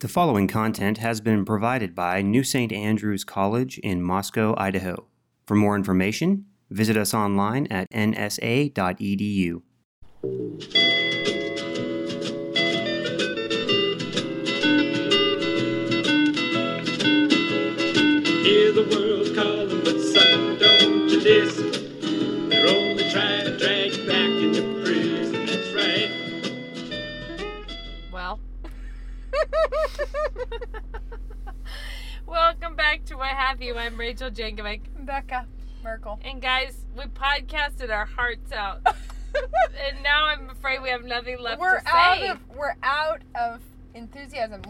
The following content has been provided by New St. Andrews College in Moscow, Idaho. For more information, visit us online at nsa.edu. Hear the world calling, but son, don't you listen. They're only trying to drag you back into prison. That's right. Well. Welcome back to What Have You. I'm Rachel Jankovic. Becca Merkel. And guys, we podcasted our hearts out. And now I'm afraid we have nothing left to say. We're out of enthusiasm.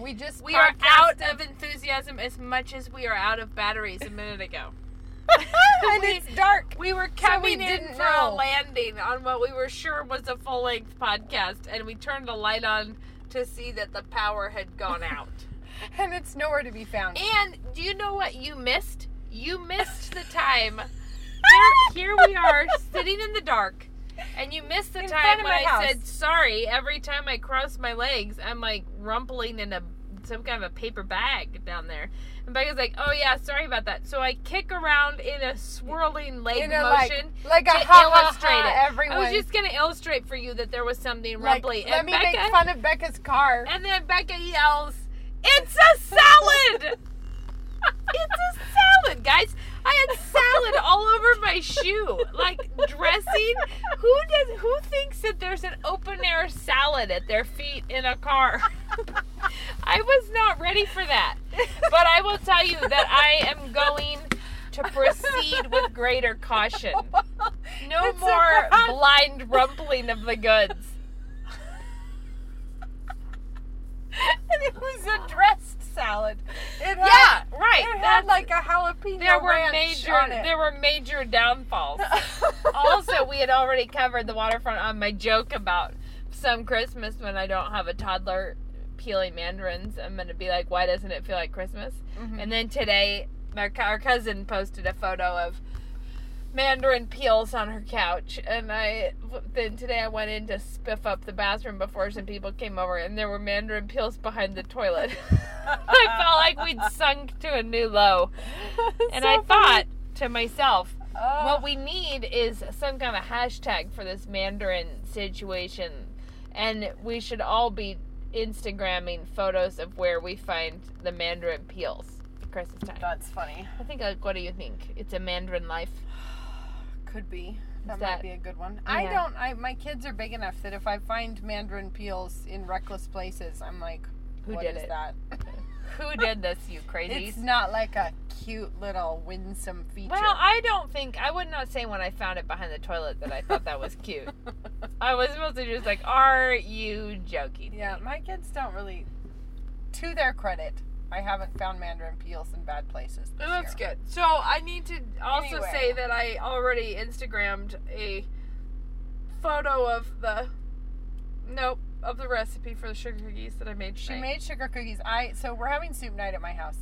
We are out of enthusiasm as much as we are out of batteries a minute ago. And it's dark. We were coming in for a landing on what we were sure was a full-length podcast, and we turned the light on to see that the power had gone out. And it's nowhere to be found. And do you know what you missed? You missed the time. Here we are, sitting in the dark, and you missed the time when I said, sorry, every time I cross my legs, I'm like rumpling in some kind of a paper bag down there. And Becca's like, oh yeah, sorry about that. So I kick around in a swirling leg motion to illustrate it. Everyone. I was just going to illustrate for you that there was something rumbly. Let me make fun of Becca's car. And then Becca yells, it's a salad! It's a salad, guys. I had salad all over my shoe. Like dressing. Who thinks that there's an open air salad at their feet in a car? I was not ready for that. But I will tell you that I am going to proceed with greater caution. No more blind rumpling of the goods. And it was a dressed salad. It had like a jalapeno ranch on it. There were major downfalls. Also, we had already covered the waterfront on my joke about some Christmas when I don't have a toddler peeling mandarins. I'm going to be like, why doesn't it feel like Christmas? Mm-hmm. And then today, our cousin posted a photo of mandarin peels on her couch, and then today I went in to spiff up the bathroom before some people came over, and there were mandarin peels behind the toilet. I felt like we'd sunk to a new low. And I thought to myself, what we need is some kind of hashtag for this mandarin situation, and we should all be Instagramming photos of where we find the mandarin peels at Christmas time. That's funny. I think, like, what do you think? It's a mandarin life. Could be. That might be a good one. Yeah. My kids are big enough that if I find mandarin peels in reckless places, I'm like, what is that? Who did this, you crazies? It's not like a cute little winsome feature. Well, I would not say when I found it behind the toilet that I thought that was cute. I was supposed to just like, are you joking? Yeah, my kids don't really, to their credit, I haven't found mandarin peels in bad places this year. That's good. So I need to also say that I already Instagrammed a photo of the recipe for the sugar cookies that I made tonight. She made sugar cookies. So we're having soup night at my house.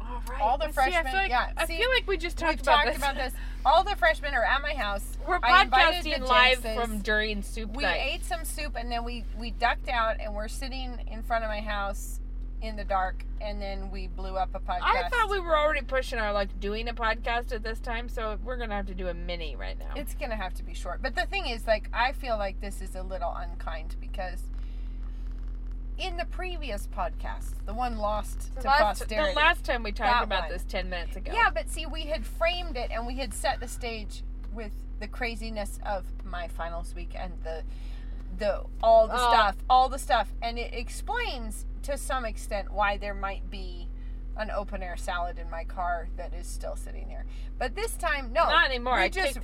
All right. All the freshmen. I feel like we just talked about this. All the freshmen are at my house. We're podcasting live from during soup night. We ate some soup, and then we ducked out, and we're sitting in front of my house in the dark, and then we blew up a podcast. I thought we were already pushing our luck doing a podcast at this time, so we're going to have to do a mini right now. It's going to have to be short. But the thing is, like, I feel like this is a little unkind because in the previous podcast, the one lost to posterity. The last time we talked about this 10 minutes ago. Yeah, but see, we had framed it and we had set the stage with the craziness of my finals week and all the stuff, and it explains to some extent why there might be an open air salad in my car that is still sitting there. But this time, no, not anymore. We just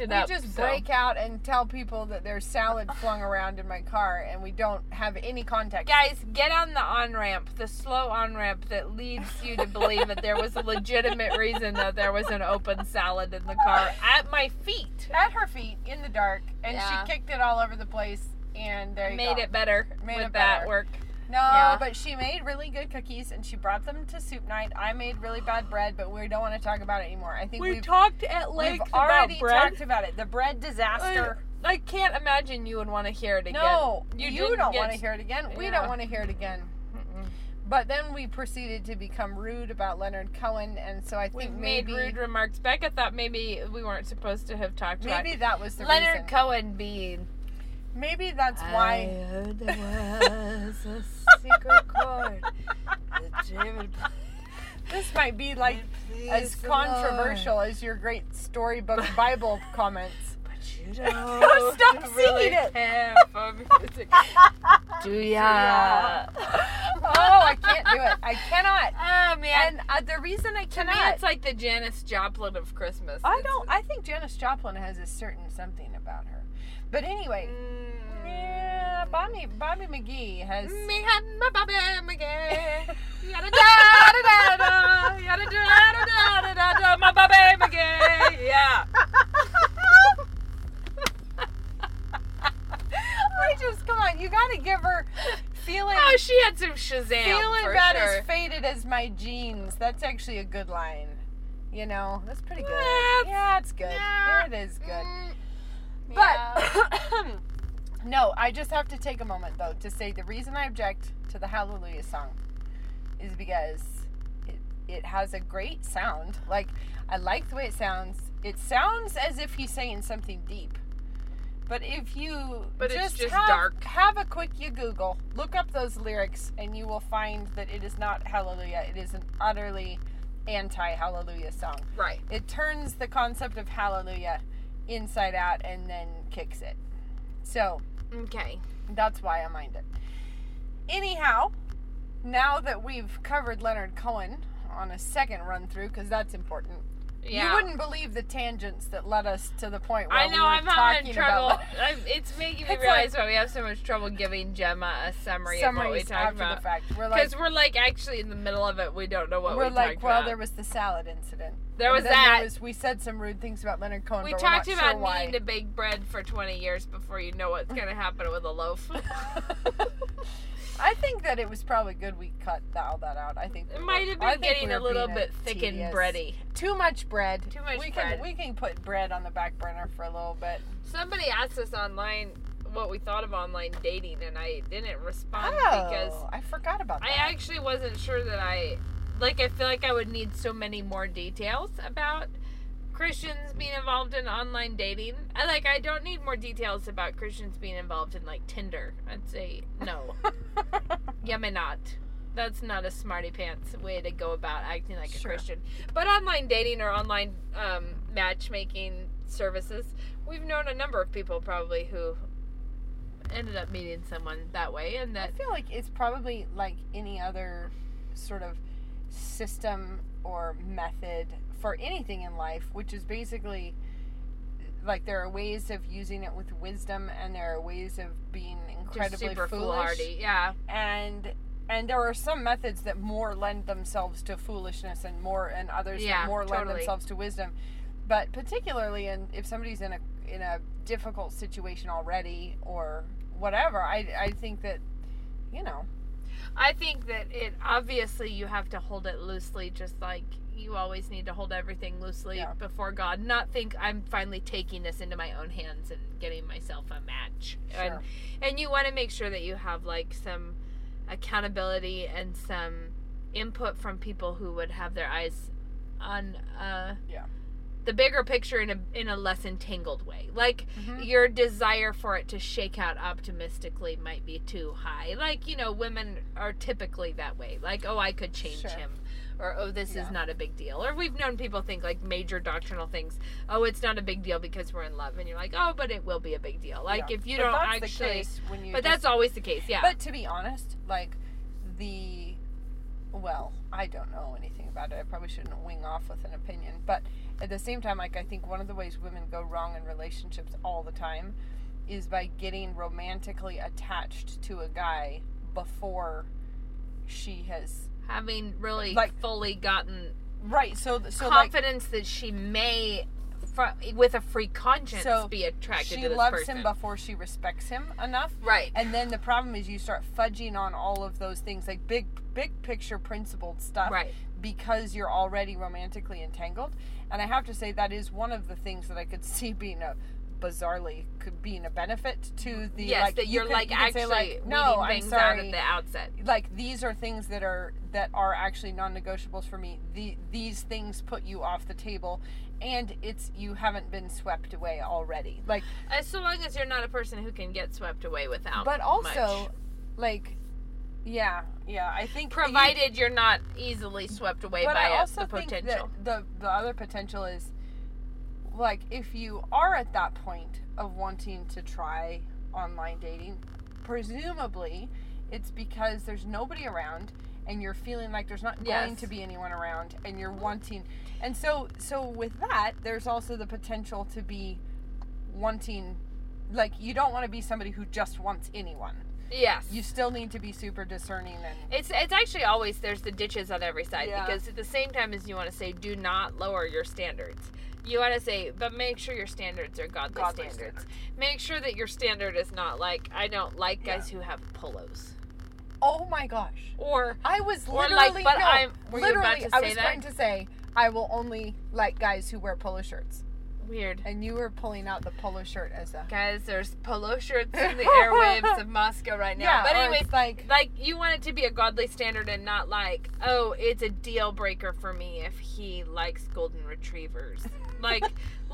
break out and tell people that there's salad flung around in my car, and we don't have any context. Guys, get on the on-ramp, the slow on-ramp that leads you to believe that there was a legitimate reason that there was an open salad in the car at my feet, at her feet in the dark, and she kicked it all over the place. And there you go. Made it better with that work. But she made really good cookies, and she brought them to soup night. I made really bad bread, but we don't want to talk about it anymore. I think we've talked at length about bread. We've already talked about it. The bread disaster. I can't imagine you would want to hear it again. No, you don't want to hear it again. We don't want to hear it again. Mm-mm. But then we proceeded to become rude about Leonard Cohen, and so I think we made rude remarks. Becca thought maybe we weren't supposed to have talked about it. Maybe that was the reason. Leonard Cohen being... Maybe that's why... I heard there was a secret chord that David played. This might be like as controversial as your great storybook Bible comments. But you don't... No, stop singing it! Do ya? Oh, I can't do it. I cannot. Oh, man. And the reason I cannot... To me, it's like the Janis Joplin of Christmas. I think Janis Joplin has a certain something about her. But anyway... Yeah, Bobby McGee has... Me and my Bobby McGee. Yada da da da. Yada da da da da da. My Bobby McGee. Yeah. I just... Come on. You gotta give her... Feeling, oh, she had some Shazam. Feeling for about sure. As faded as my jeans. That's actually a good line. You know, that's pretty good. Yeah, it's good. Yeah. There it is, good. But no, I just have to take a moment though to say the reason I object to the Hallelujah song is because it has a great sound. Like, I like the way it sounds. It sounds as if he's saying something deep. But if you dark. Have a quick Google, look up those lyrics, and you will find that it is not Hallelujah. It is an utterly anti-Hallelujah song. Right. It turns the concept of Hallelujah inside out and then kicks it. So. Okay. That's why I mind it. Anyhow, now that we've covered Leonard Cohen on a second run through, because that's important. Yeah. You wouldn't believe the tangents that led us to the point where I'm having trouble. It's making me realize why we have so much trouble giving Gemma a summary of what we talked about. Because we're like actually in the middle of it. We don't know what we talked about. Well, there was the salad incident. There was that. We said some rude things about Leonard Cohen. We talked about needing to bake bread for 20 years before you know what's going to happen with a loaf. I think that it was probably good we cut all that out. I think it might have been getting a little bit thick and bready. Too much bread. We can put bread on the back burner for a little bit. Somebody asked us online what we thought of online dating, and I didn't respond because I forgot about that. I actually wasn't sure that I feel like I would need so many more details about Christians being involved in online dating. I don't need more details about Christians being involved in Tinder. I'd say no. Yummy not. That's not a smarty pants way to go about acting like a Christian. But online dating or online matchmaking services, we've known a number of people probably who ended up meeting someone that way, and that I feel like it's probably like any other sort of system or method for anything in life, which is basically there are ways of using it with wisdom, and there are ways of being incredibly super foolhardy. Yeah, and there are some methods that more lend themselves to foolishness, and others that more lend themselves to wisdom. But particularly, if somebody's in a difficult situation already or whatever, I think that I think that it obviously you have to hold it loosely, just like you always need to hold everything loosely before God. Not think I'm finally taking this into my own hands and getting myself a match. Sure. And you want to make sure that you have some accountability and some input from people who would have their eyes on the bigger picture in a less entangled way. Your desire for it to shake out optimistically might be too high. Women are typically that way. I could change him. Or, this is not a big deal. Or we've known people think, major doctrinal things. Oh, it's not a big deal because we're in love. And you're like, oh, but it will be a big deal. If you don't actually... Case when you that's always the case, yeah. But to be honest, I don't know anything about it. I probably shouldn't wing off with an opinion. But at the same time, I think one of the ways women go wrong in relationships all the time is by getting romantically attached to a guy before she has... Having really fully gotten so confidence that she may, with a free conscience, be attracted to this person. She loves him before she respects him enough. Right. And then the problem is you start fudging on all of those things, big picture principled stuff. Right. Because you're already romantically entangled. And I have to say that is one of the things that I could see being a bizarrely could be a benefit to the, yes, like, that you're, you could, like, you actually say, like, no, I'm sorry, out at the outset. Like, these are things that are actually non-negotiables for me. These things put you off the table, and it's, you haven't been swept away already. Like, as so long as you're not a person who can get swept away without. But also, much. Like, yeah, I think provided you're not easily swept away by it, the potential. The other potential is, like, if you are at that point of wanting to try online dating, presumably it's because there's nobody around and you're feeling like there's not going to be anyone around and you're wanting. And so with that, there's also the potential to be wanting, like, you don't want to be somebody who just wants anyone. Yes. You still need to be super discerning. And it's actually always, there's the ditches on every side, because at the same time as you want to say, do not lower your standards. You want to say, but make sure your standards are godly standards. Make sure that your standard is not like, I don't like guys who have polos. Oh my gosh. Or I was literally, or like, but no, I'm, were literally, you about to say I was that? Going to say, I will only like guys who wear polo shirts. Weird. And you were pulling out the polo shirt as a... Guys, there's polo shirts in the airwaves of Moscow right now. Yeah, but anyways, like, you want it to be a godly standard and not like, oh, it's a deal breaker for me if he likes golden retrievers. Like,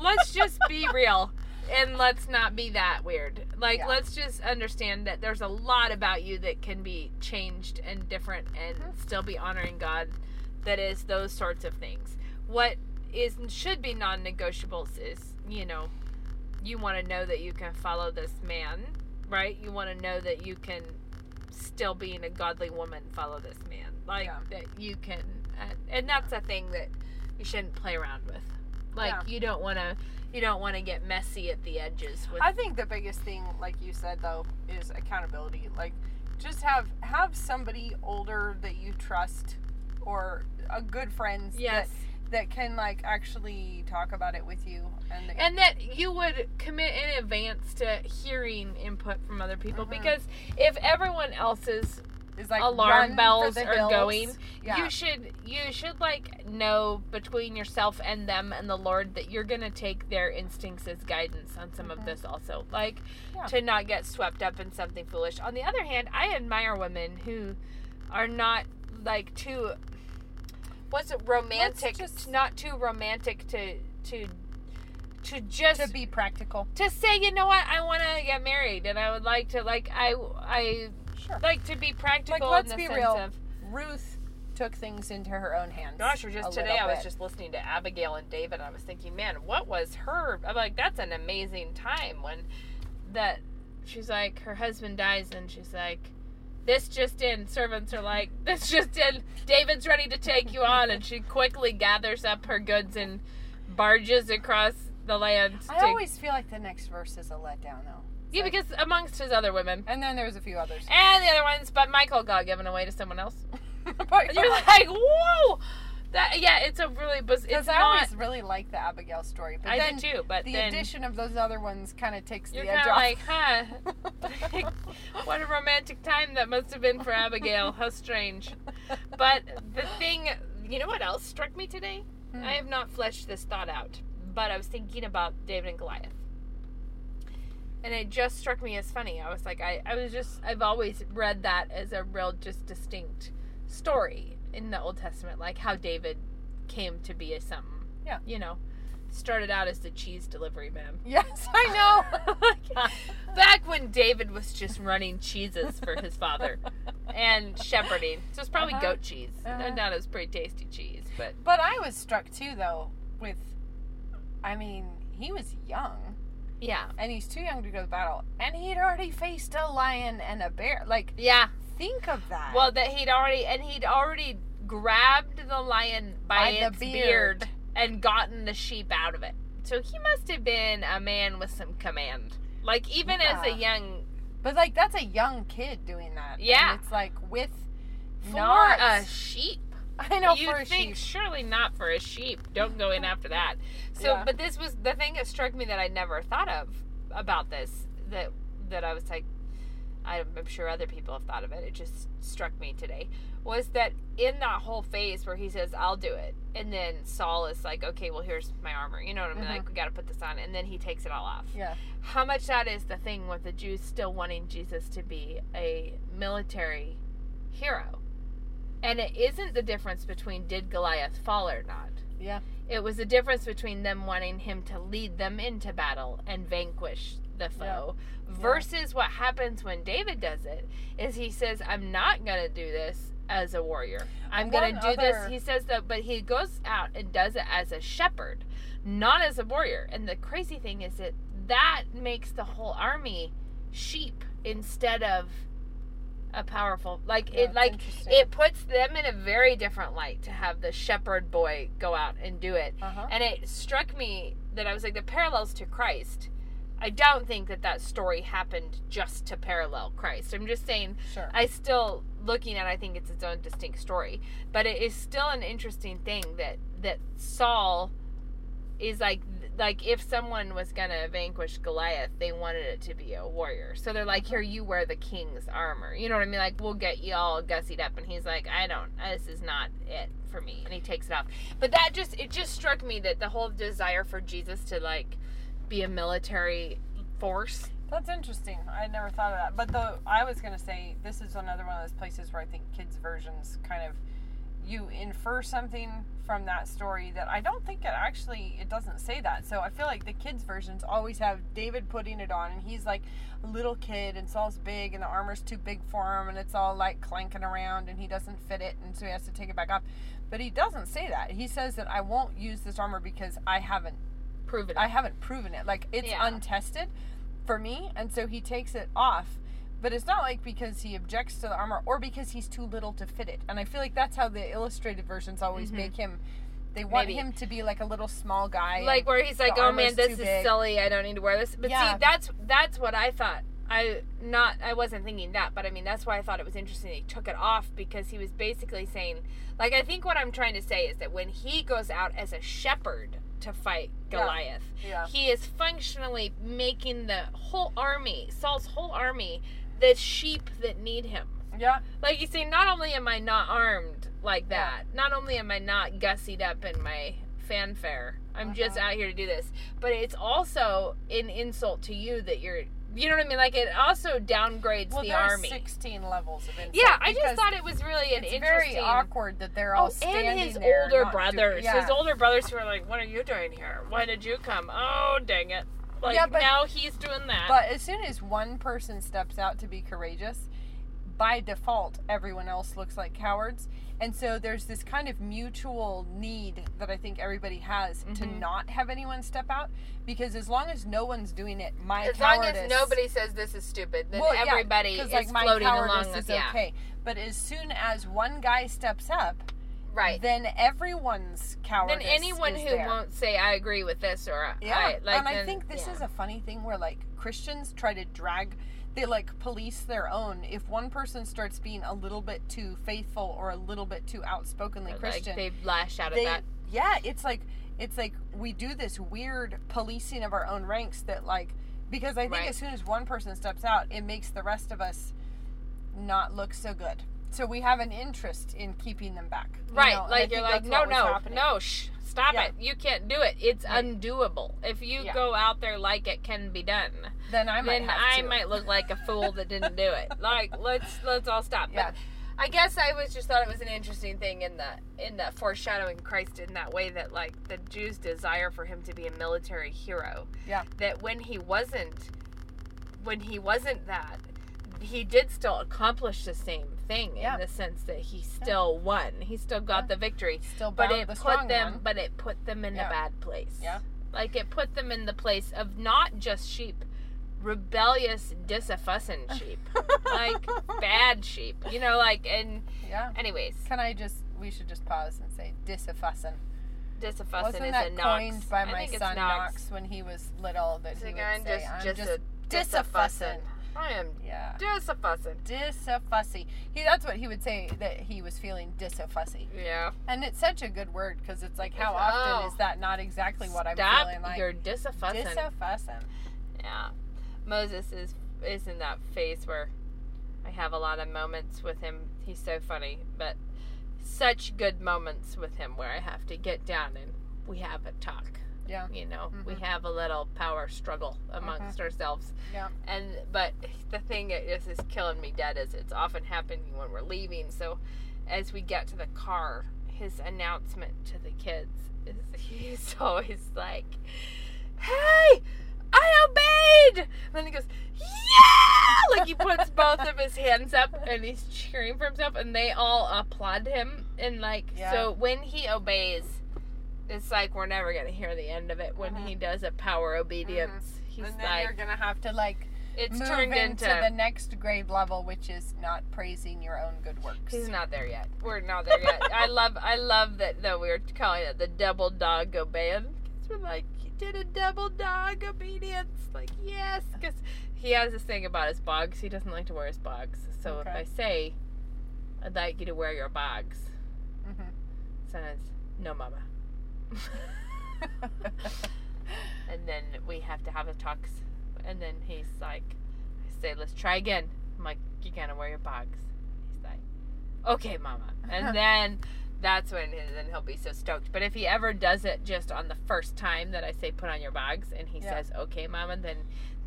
let's just be real and let's not be that weird. Like, let's just understand that there's a lot about you that can be changed and different and still be honoring God. That is those sorts of things. What... should be non-negotiables is, you know, you want to know that you can follow this man, right? You want to know that you can, still being a godly woman, follow this man. Like, that you can, and that's a thing that you shouldn't play around with. Like, you don't want to get messy at the edges. I think the biggest thing, like you said, though, is accountability. Like, just have somebody older that you trust, or a good friend. Yes. That can, like, actually talk about it with you. And that you would commit in advance to hearing input from other people. Mm-hmm. Because if everyone else's like alarm bells are going, you should, like, know between yourself and them and the Lord that you're going to take their instincts as guidance on some of this also. Like, to not get swept up in something foolish. On the other hand, I admire women who are not, like, too... wasn't romantic, just, not too romantic to just... To be practical. To say, you know what, I want to get married, and I would like to, like, I like to be practical, like, in the sense real. Of... Ruth took things into her own hands. Gosh, or just today I was just listening to Abigail and David, and I was thinking, man, what was her... I'm like, that's an amazing time when that... She's like, her husband dies, and she's like... This just in, servants are like, this just in, David's ready to take you on. And she quickly gathers up her goods and barges across the land. I always feel like the next verse is a letdown, though. It's because amongst his other women. And then there's a few others. And the other ones, but Michael got given away to someone else. You're like, whoa! That, it's a really... Because I always really like the Abigail story. But I do too, but the addition of those other ones kind of takes the edge off. You're kind of like, huh? What a romantic time that must have been for Abigail. How strange. But the thing... You know what else struck me today? I have not fleshed this thought out. But I was thinking about David and Goliath. And it just struck me as funny. I was like, I was just... I've always read that as a real just distinct story in the Old Testament, like how David came to be as something. Yeah. You know, started out as the cheese delivery man. Yes, I know. Back when David was just running cheeses for his father and shepherding. So it's probably goat cheese. No doubt it was pretty tasty cheese. But I was struck too, though, with, I mean, he was young. Yeah. And he's too young to go to battle. And he'd already faced a lion and a bear. Like, yeah. Think of that. Well, that he'd already grabbed the lion by its beard and gotten the sheep out of it. So he must have been a man with some command. Like, even as a young... But, like, that's a young kid doing that. Yeah. And it's, like, with... Not a sheep. I know, for a sheep. Surely not for a sheep. Don't go in after that. So, but this was the thing that struck me that I never thought of about this. That I was like... I'm sure other people have thought of it, it just struck me today, was that in that whole phase where he says, I'll do it, and then Saul is like, okay, well, here's my armor, you know what I mean, mm-hmm. like, we gotta put this on, and then he takes it all off. Yeah. How much that is the thing with the Jews still wanting Jesus to be a military hero. And it isn't the difference between did Goliath fall or not. Yeah. It was the difference between them wanting him to lead them into battle and vanquish the foe, yeah. versus yeah. what happens when David does it, is he says, I'm not going to do this as a warrior. I'm going to do this. He says that, but he goes out and does it as a shepherd, not as a warrior. And the crazy thing is that that makes the whole army sheep instead of a powerful, like, yeah, it, like, it puts them in a very different light to have the shepherd boy go out and do it. Uh-huh. And it struck me that I was like, the parallels to Christ. I don't think that that story happened just to parallel Christ. I'm just saying, sure. I still, looking at it, I think it's its own distinct story. But it is still an interesting thing that Saul is like if someone was going to vanquish Goliath, they wanted it to be a warrior. So they're like, here, you wear the king's armor. You know what I mean? Like, we'll get you all gussied up. And he's like, this is not it for me. And he takes it off. But that it just struck me that the whole desire for Jesus to, like, be a military force. That's interesting. I never thought of that. But I was going to say, this is another one of those places where I think kids' versions kind of, you infer something from that story that I don't think it doesn't say that. So I feel like the kids' versions always have David putting it on, and he's like a little kid, and Saul's big, and the armor's too big for him, and it's all like clanking around, and he doesn't fit it, and so he has to take it back off. But he doesn't say that. He says that I won't use this armor because I haven't proven it. Like, it's untested for me, and so he takes it off. But it's not like because he objects to the armor or because he's too little to fit it. And I feel like that's how the illustrated versions always mm-hmm. make him. They want Maybe. Him to be like a little small guy. Like where he's like, oh man, this is big. Silly. I don't need to wear this. But see, that's what I thought. I wasn't thinking that, but I mean, that's why I thought it was interesting that he took it off, because he was basically saying, like, I think what I'm trying to say is that when he goes out as a shepherd to fight Goliath, he is functionally making the whole army, Saul's whole army, the sheep that need him. Yeah. Like, you see, not only am I not armed like that, not only am I not gussied up in my fanfare, I'm just out here to do this, but it's also an insult to you that you're. You know what I mean? Like, it also downgrades the army. Well, 16 levels of insult. Yeah, I just thought it was really an interesting... It's very awkward that they're all standing there. And his older brothers. His older brothers who are like, what are you doing here? Why did you come? Oh, dang it. Like, now he's doing that. But as soon as one person steps out to be courageous, by default, everyone else looks like cowards. And so there's this kind of mutual need that I think everybody has mm-hmm. to not have anyone step out, because as long as no one's doing it, as long as nobody says this is stupid, then everybody is like, floating along with it. Okay. But as soon as one guy steps up, right, then everyone's cowardice. Then anyone who won't say I agree with this or I think this is a funny thing where, like, Christians try to drag. They, like, police their own. If one person starts being a little bit too faithful or a little bit too outspokenly Christian, they lash out at that. Yeah, it's like we do this weird policing of our own ranks that, like, because I think as soon as one person steps out, it makes the rest of us not look so good. So we have an interest in keeping them back. Right. Like, you're like, no, stop it. You can't do it. It's undoable. If you go out there like it can be done, then I might look like a fool that didn't do it. Like, let's all stop. Yeah. But I guess I was just thought it was an interesting thing in the foreshadowing Christ in that way, that, like, the Jews' desire for him to be a military hero. Yeah. That when he wasn't that, he did still accomplish the same thing in the sense that he still won. He still got the victory. Still bound, but it put them in a bad place. Yeah. Like, it put them in the place of not just sheep, rebellious, disaffussing sheep. Like, bad sheep. You know, like, anyways. Can I just, we should just pause and say disaffussing. Disaffussing is a Knox. Wasn't that coined by my son Knox when he was little, that he would say, I'm just disaffussing. I am disaffussy. Disaffussy. That's what he would say, that he was feeling disaffussy. Yeah. And it's such a good word, because it's like, how often is that not exactly what I'm feeling like? You're disaffussing. Yeah. Moses is in that phase where I have a lot of moments with him. He's so funny, but such good moments with him where I have to get down and we have a talk. Yeah. You know, mm-hmm. we have a little power struggle amongst mm-hmm. ourselves. Yeah. And, but the thing that is killing me dead is it's often happening when we're leaving. So as we get to the car, his announcement to the kids is he's always like, "Hey, I obeyed!" And then he goes, "Yeah!" Like he puts both of his hands up and he's cheering for himself and they all applaud him. And like, yeah. So when he obeys, it's like we're never going to hear the end of it. When mm-hmm. he does a power obedience, mm-hmm. he's and then like... you're going to have to like... It's move turned into the next grade level, which is not praising your own good works. He's not there yet. We're not there yet. I love that though. We were calling it the double dog obeying. We're like, he did a double dog obedience. Like, yes, because he has this thing about his bogs. He doesn't like to wear his bogs. So okay. If I say, "I'd like you to wear your bogs," mm-hmm. sometimes, "No, mama." And then we have to have a talk. And then he's like, I say, "Let's try again." I'm like, "You gotta wear your bogs." He's like, "Okay, mama." And then that's when then he'll be so stoked. But if he ever does it just on the first time that I say, "Put on your bogs," and he says, "Okay, mama,"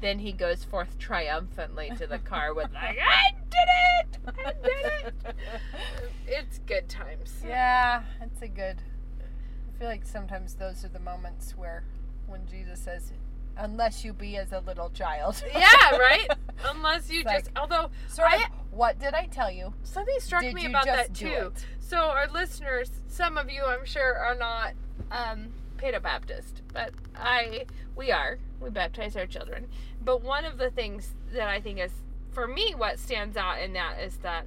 then he goes forth triumphantly to the car with like, "I did it! I did it!" It's good times. Yeah, it's a good. I feel like sometimes those are the moments where when Jesus says, "Unless you be as a little child." Yeah, right? Unless you like, just... Although, sorry, what did I tell you? Something struck me about that, too. So, our listeners, some of you, I'm sure, are not Paedo-Baptist. But we are. We baptize our children. But one of the things that I think is, for me, what stands out in that is that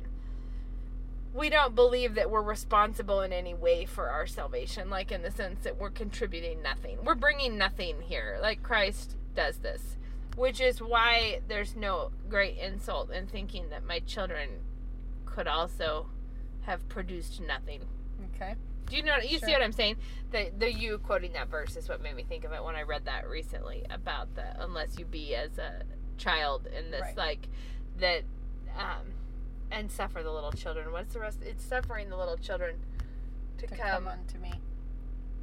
we don't believe that we're responsible in any way for our salvation, like in the sense that we're contributing nothing. We're bringing nothing here, like Christ does this, which is why there's no great insult in thinking that my children could also have produced nothing. Okay. Do you know? You sure. See what I'm saying? The you quoting that verse is what made me think of it when I read that recently about the unless you be as a child in this, right. Like that. And suffer the little children. What's the rest? It's suffering the little children to come unto me.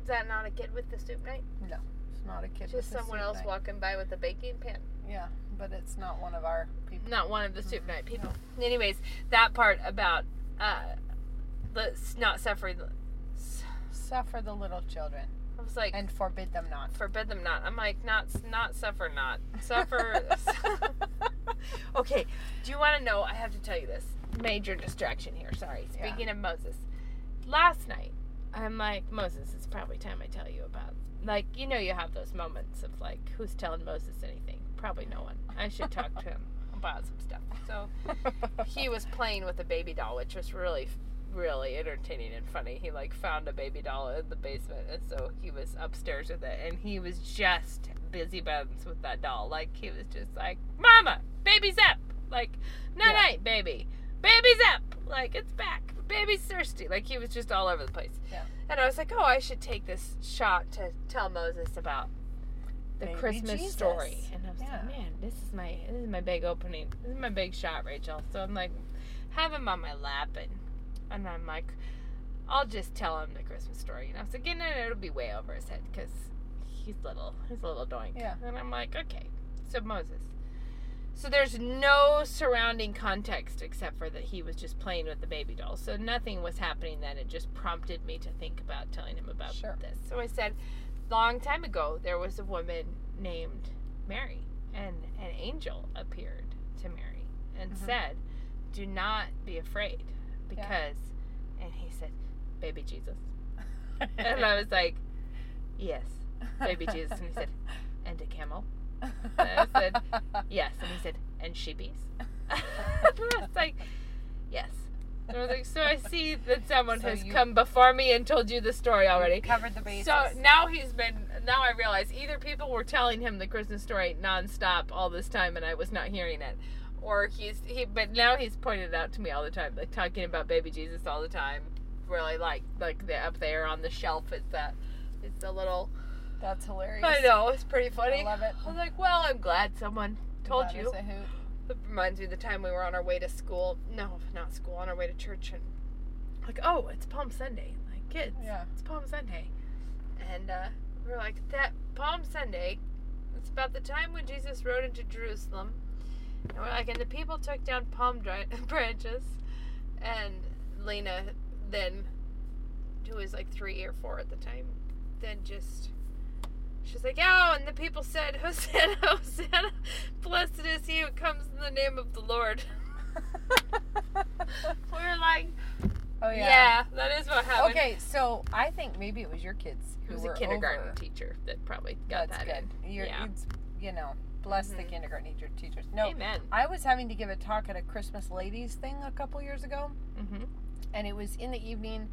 Is that not a kid with the soup knife? No, it's not a kid. Just with the soup knife. Just someone else walking by with a baking pan. Yeah, but it's not one of our people. Not one of the soup knife people. No. Anyways, that part about not suffering. Suffer the little children. I was like, and forbid them not. Forbid them not. I'm like, not suffer not. Suffer. Okay. Do you want to know? I have to tell you this. Major distraction here. Sorry. Speaking of Moses. Last night, I'm like, Moses, it's probably time I tell you about. Like, you know you have those moments of like, who's telling Moses anything? Probably no one. I should talk to him about some stuff. So, he was playing with a baby doll, which was really really entertaining and funny. He like found a baby doll in the basement, and so he was upstairs with it, and he was just busy buns with that doll. Like he was just like, "Mama, baby's up!" Like, night, baby, baby's up! Like it's back, baby's thirsty! Like he was just all over the place. Yeah. And I was like, oh, I should take this shot to tell Moses about the baby Christmas Jesus. Story. And I was like, man, this is my big opening. This is my big shot, Rachel. So I'm like, have him on my lap And I'm like, I'll just tell him the Christmas story. And I was like, no, it'll be way over his head because he's little. He's a little doink. Yeah. And I'm like, okay. So Moses. So there's no surrounding context except for that he was just playing with the baby doll. So nothing was happening then. It just prompted me to think about telling him about this. So I said, long time ago, there was a woman named Mary. And an angel appeared to Mary and said, "Do not be afraid." Because, and he said, "Baby Jesus." And I was like, "Yes, baby Jesus." And he said, "And a camel?" And I said, "Yes." And he said, "And sheepies?" And I was like, "Yes." And I was like, so I see that someone has come before me and told you the story already. Covered the bases. So now now I realize either people were telling him the Christmas story nonstop all this time and I was not hearing it. Or but now he's pointed it out to me all the time, like talking about baby Jesus all the time. Really, like they're up there on the shelf. It's a little. That's hilarious. I know, it's pretty funny. I love it. I was like, well, I'm glad someone told you. It's a hoot. It reminds me of the time we were on our way to school. No, not school. On our way to church, and like, oh, it's Palm Sunday. Like, kids, yeah, it's Palm Sunday. And we're like, that Palm Sunday, it's about the time when Jesus rode into Jerusalem. And we're like, and the people took down palm branches. And Lena then, who was like 3 or 4 at the time, then just... She's like, oh, and the people said, Hosanna, Hosanna, blessed is he who comes in the name of the Lord. We were like, oh, yeah, that is what happened. Okay, so I think maybe it was your kids who were over. It was a kindergarten teacher that probably got that in. You know, bless the kindergarten teachers. No, amen. I was having to give a talk at a Christmas ladies thing a couple years ago, and it was in the evening.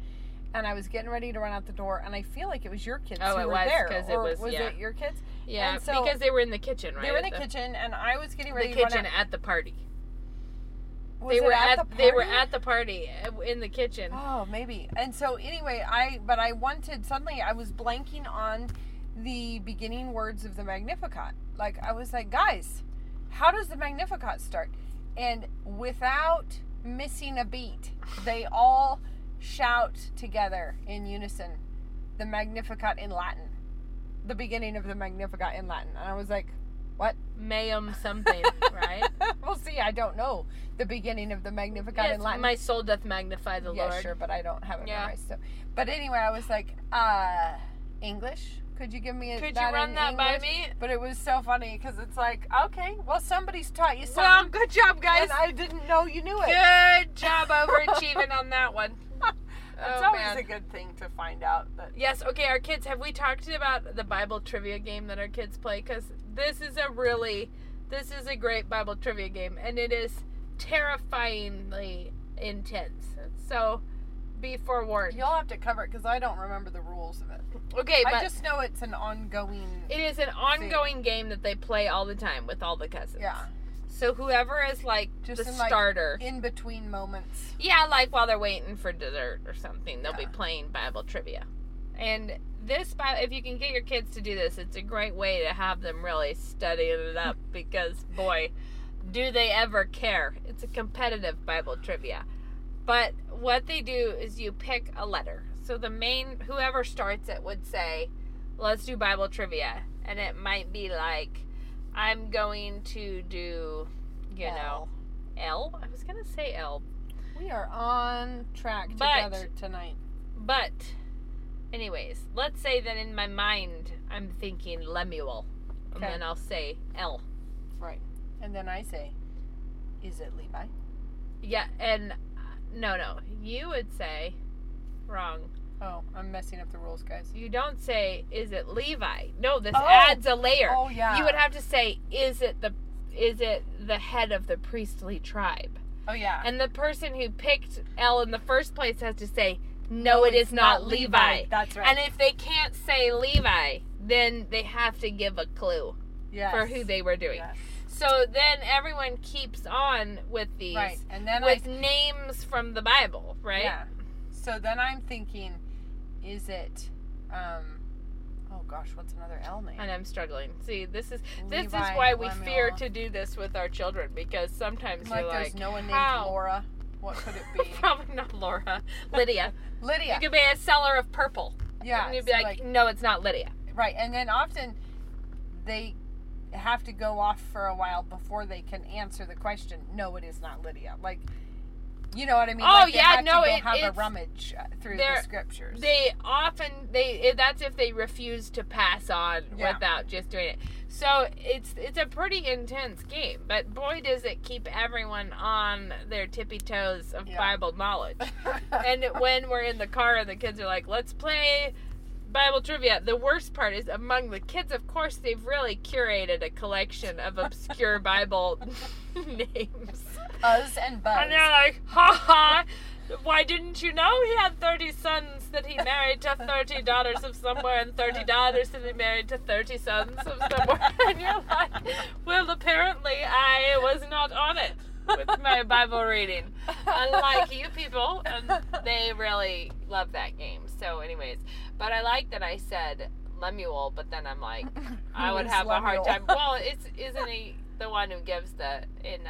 And I was getting ready to run out the door, and I feel like it was your kids who were there. Oh, it was, because it was, it your kids? Yeah, so because they were in the kitchen, right? They were in the kitchen, and I was getting ready to run out. The kitchen at the party. Was it at the party? They were at the party, in the kitchen. Oh, maybe. And so, anyway, suddenly I was blanking on the beginning words of the Magnificat. Like, I was like, guys, how does the Magnificat start? And without missing a beat, they all... shout together in unison the Magnificat in Latin, the beginning of the Magnificat in Latin. And I was like, what? Meum something, right? Well, see, I don't know the beginning of the Magnificat in Latin. My soul doth magnify the Lord. Yeah, sure, but I don't have it memorized. So. But anyway, I was like, English? Could you give me a... Could you run that by me? But it was so funny because it's like, okay, well, somebody's taught you something. Well, good job, guys. And I didn't know you knew it. Good job overachieving on that one. It's always a good thing to find out. Yes, okay, our kids, have we talked about the Bible trivia game that our kids play? Because this is a great Bible trivia game, and it is terrifyingly intense. So, be forewarned. You'll have to cover it, because I don't remember the rules of it. Okay, but... I just know it's an ongoing... It is an ongoing game that they play all the time with all the cousins. Yeah. So whoever is, like, just the starter. Like, in between moments. Yeah, like while they're waiting for dessert or something, they'll be playing Bible trivia. And this, if you can get your kids to do this, it's a great way to have them really study it up because, boy, do they ever care. It's a competitive Bible trivia. But what they do is you pick a letter. So whoever starts it would say, let's do Bible trivia. And it might be like, I'm going to do, know, L. I was going to say L. We are on track together tonight. But, anyways, let's say that in my mind, I'm thinking Lemuel. Okay. And then I'll say L. Right. And then I say, is it Levi? Yeah, and no. You would say, wrong. Oh, I'm messing up the rules, guys. You don't say, is it Levi? No, this adds a layer. Oh, yeah. You would have to say, is it the head of the priestly tribe? Oh, yeah. And the person who picked L in the first place has to say, no, it is not Levi. That's right. And if they can't say Levi, then they have to give a clue for who they were doing. Yes. So then everyone keeps on with these and then with names from the Bible, right? Yeah. So then I'm thinking... Is it, what's another L name? And I'm struggling. See, this is why we fear to do this with our children, because sometimes you're like, there's no one named Laura. What could it be? Probably not Laura. Lydia. You could be a seller of purple. Yeah. And you'd be like, no, it's not Lydia. Right. And then often they have to go off for a while before they can answer the question, no, it is not Lydia. Like... You know what I mean? Oh, like have a rummage through the scriptures. That's if they refuse to pass on without just doing it. So it's a pretty intense game, but boy, does it keep everyone on their tippy toes of Bible knowledge. And when we're in the car and the kids are like, let's play Bible trivia. The worst part is among the kids, of course, they've really curated a collection of obscure Bible names. Us and Buzz. And they're like, ha, why didn't you know he had 30 sons that he married to 30 daughters of somewhere and 30 daughters that he married to 30 sons of somewhere? And you're like, well, apparently I was not on it with my Bible reading. Unlike you people, and they really love that game. So anyways, but I like that I said Lemuel, but then I'm like, I would have a hard time. Well, isn't he the one who gives the, in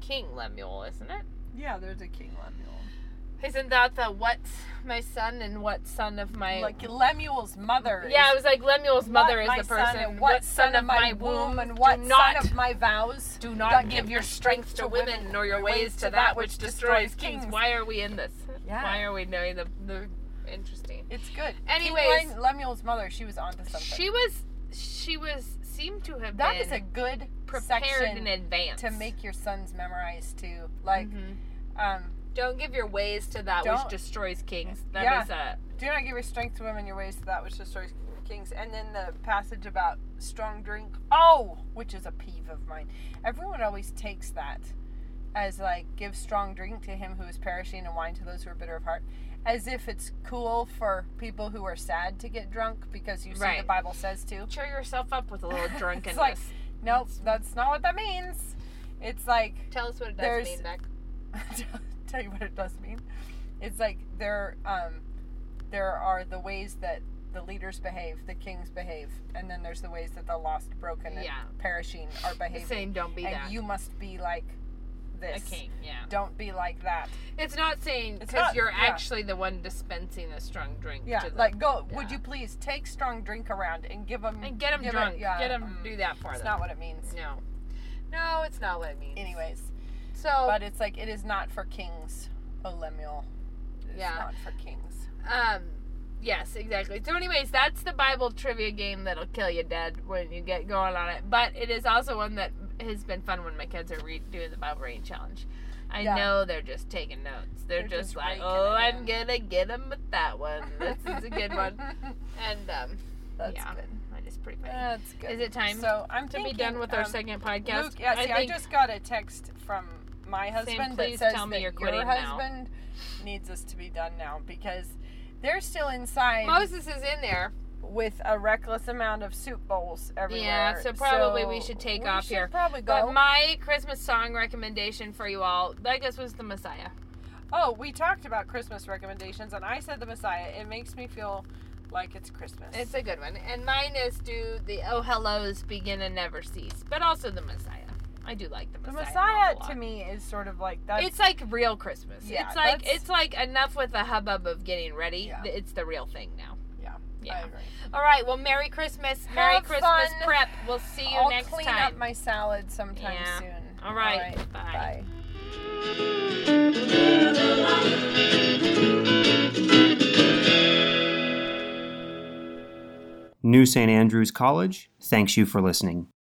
King Lemuel, isn't it? Yeah, there's a King Lemuel. Isn't that the what's my son and what son of my... Like Lemuel's mother. Yeah, it was like Lemuel's mother is the person. And what son of my womb and what son of my vows. Do not give your strength to women nor your ways to that which destroys kings. Why are we in this? Yeah. Why are we knowing the interesting? It's good. Anyways. King Lemuel's mother, she was onto something. She seemed to have that been... That is a good prepared in advance. To make your sons memorize too. Like, don't give your ways to that which destroys kings. That is a... Do not give your strength to women, your ways to that which destroys kings. And then the passage about strong drink. Oh! Which is a peeve of mine. Everyone always takes that as, like, give strong drink to him who is perishing and wine to those who are bitter of heart. As if it's cool for people who are sad to get drunk because you see the Bible says to. Cheer yourself up with a little drunkenness. It's like, nope, that's not what that means. It's like... Tell us what it does mean, Beck. Tell you what it does mean. It's like there are the ways that the leaders behave, the kings behave, and then there's the ways that the lost, broken, and perishing are behaving. Saying don't be and that. You must be like this. A king, yeah. Don't be like that. It's not saying because you're actually the one dispensing the strong drink. Yeah, to them. Like go. Yeah. Would you please take strong drink around and give them and get them drunk. It, get them do that for them. It's not what it means. No, it's not what it means. Anyways. So, but it's like, it is not for kings, O Lemuel. It's not for kings. Yes, exactly. So anyways, that's the Bible trivia game that'll kill you dead when you get going on it. But it is also one that has been fun when my kids are doing the Bible reading challenge. I know they're just taking notes. They're just like, oh, I'm going to get them with that one. This is a good one. And, that's good. It's pretty funny. That's good. Is it time to be done with our second podcast? Luke, I just got a text from my husband that says that your husband needs us to be done now because they're still inside. Moses is in there. With a reckless amount of soup bowls everywhere. Yeah, so probably we should take off here. Probably go. But my Christmas song recommendation for you all, I guess, was the Messiah. Oh, we talked about Christmas recommendations, and I said the Messiah. It makes me feel... like it's Christmas. It's a good one. And mine is do the Oh Hellos Begin and Never Cease. But also the Messiah. I do like the Messiah. The Messiah to me is sort of like that. It's like real Christmas. Yeah, it's like enough with the hubbub of getting ready. Yeah. It's the real thing now. Yeah. I agree. All right. Well, Merry Christmas. Merry Christmas prep. We'll see you next time. I'll clean up my salad sometime soon. All right. Bye. New St. Andrews College thanks you for listening.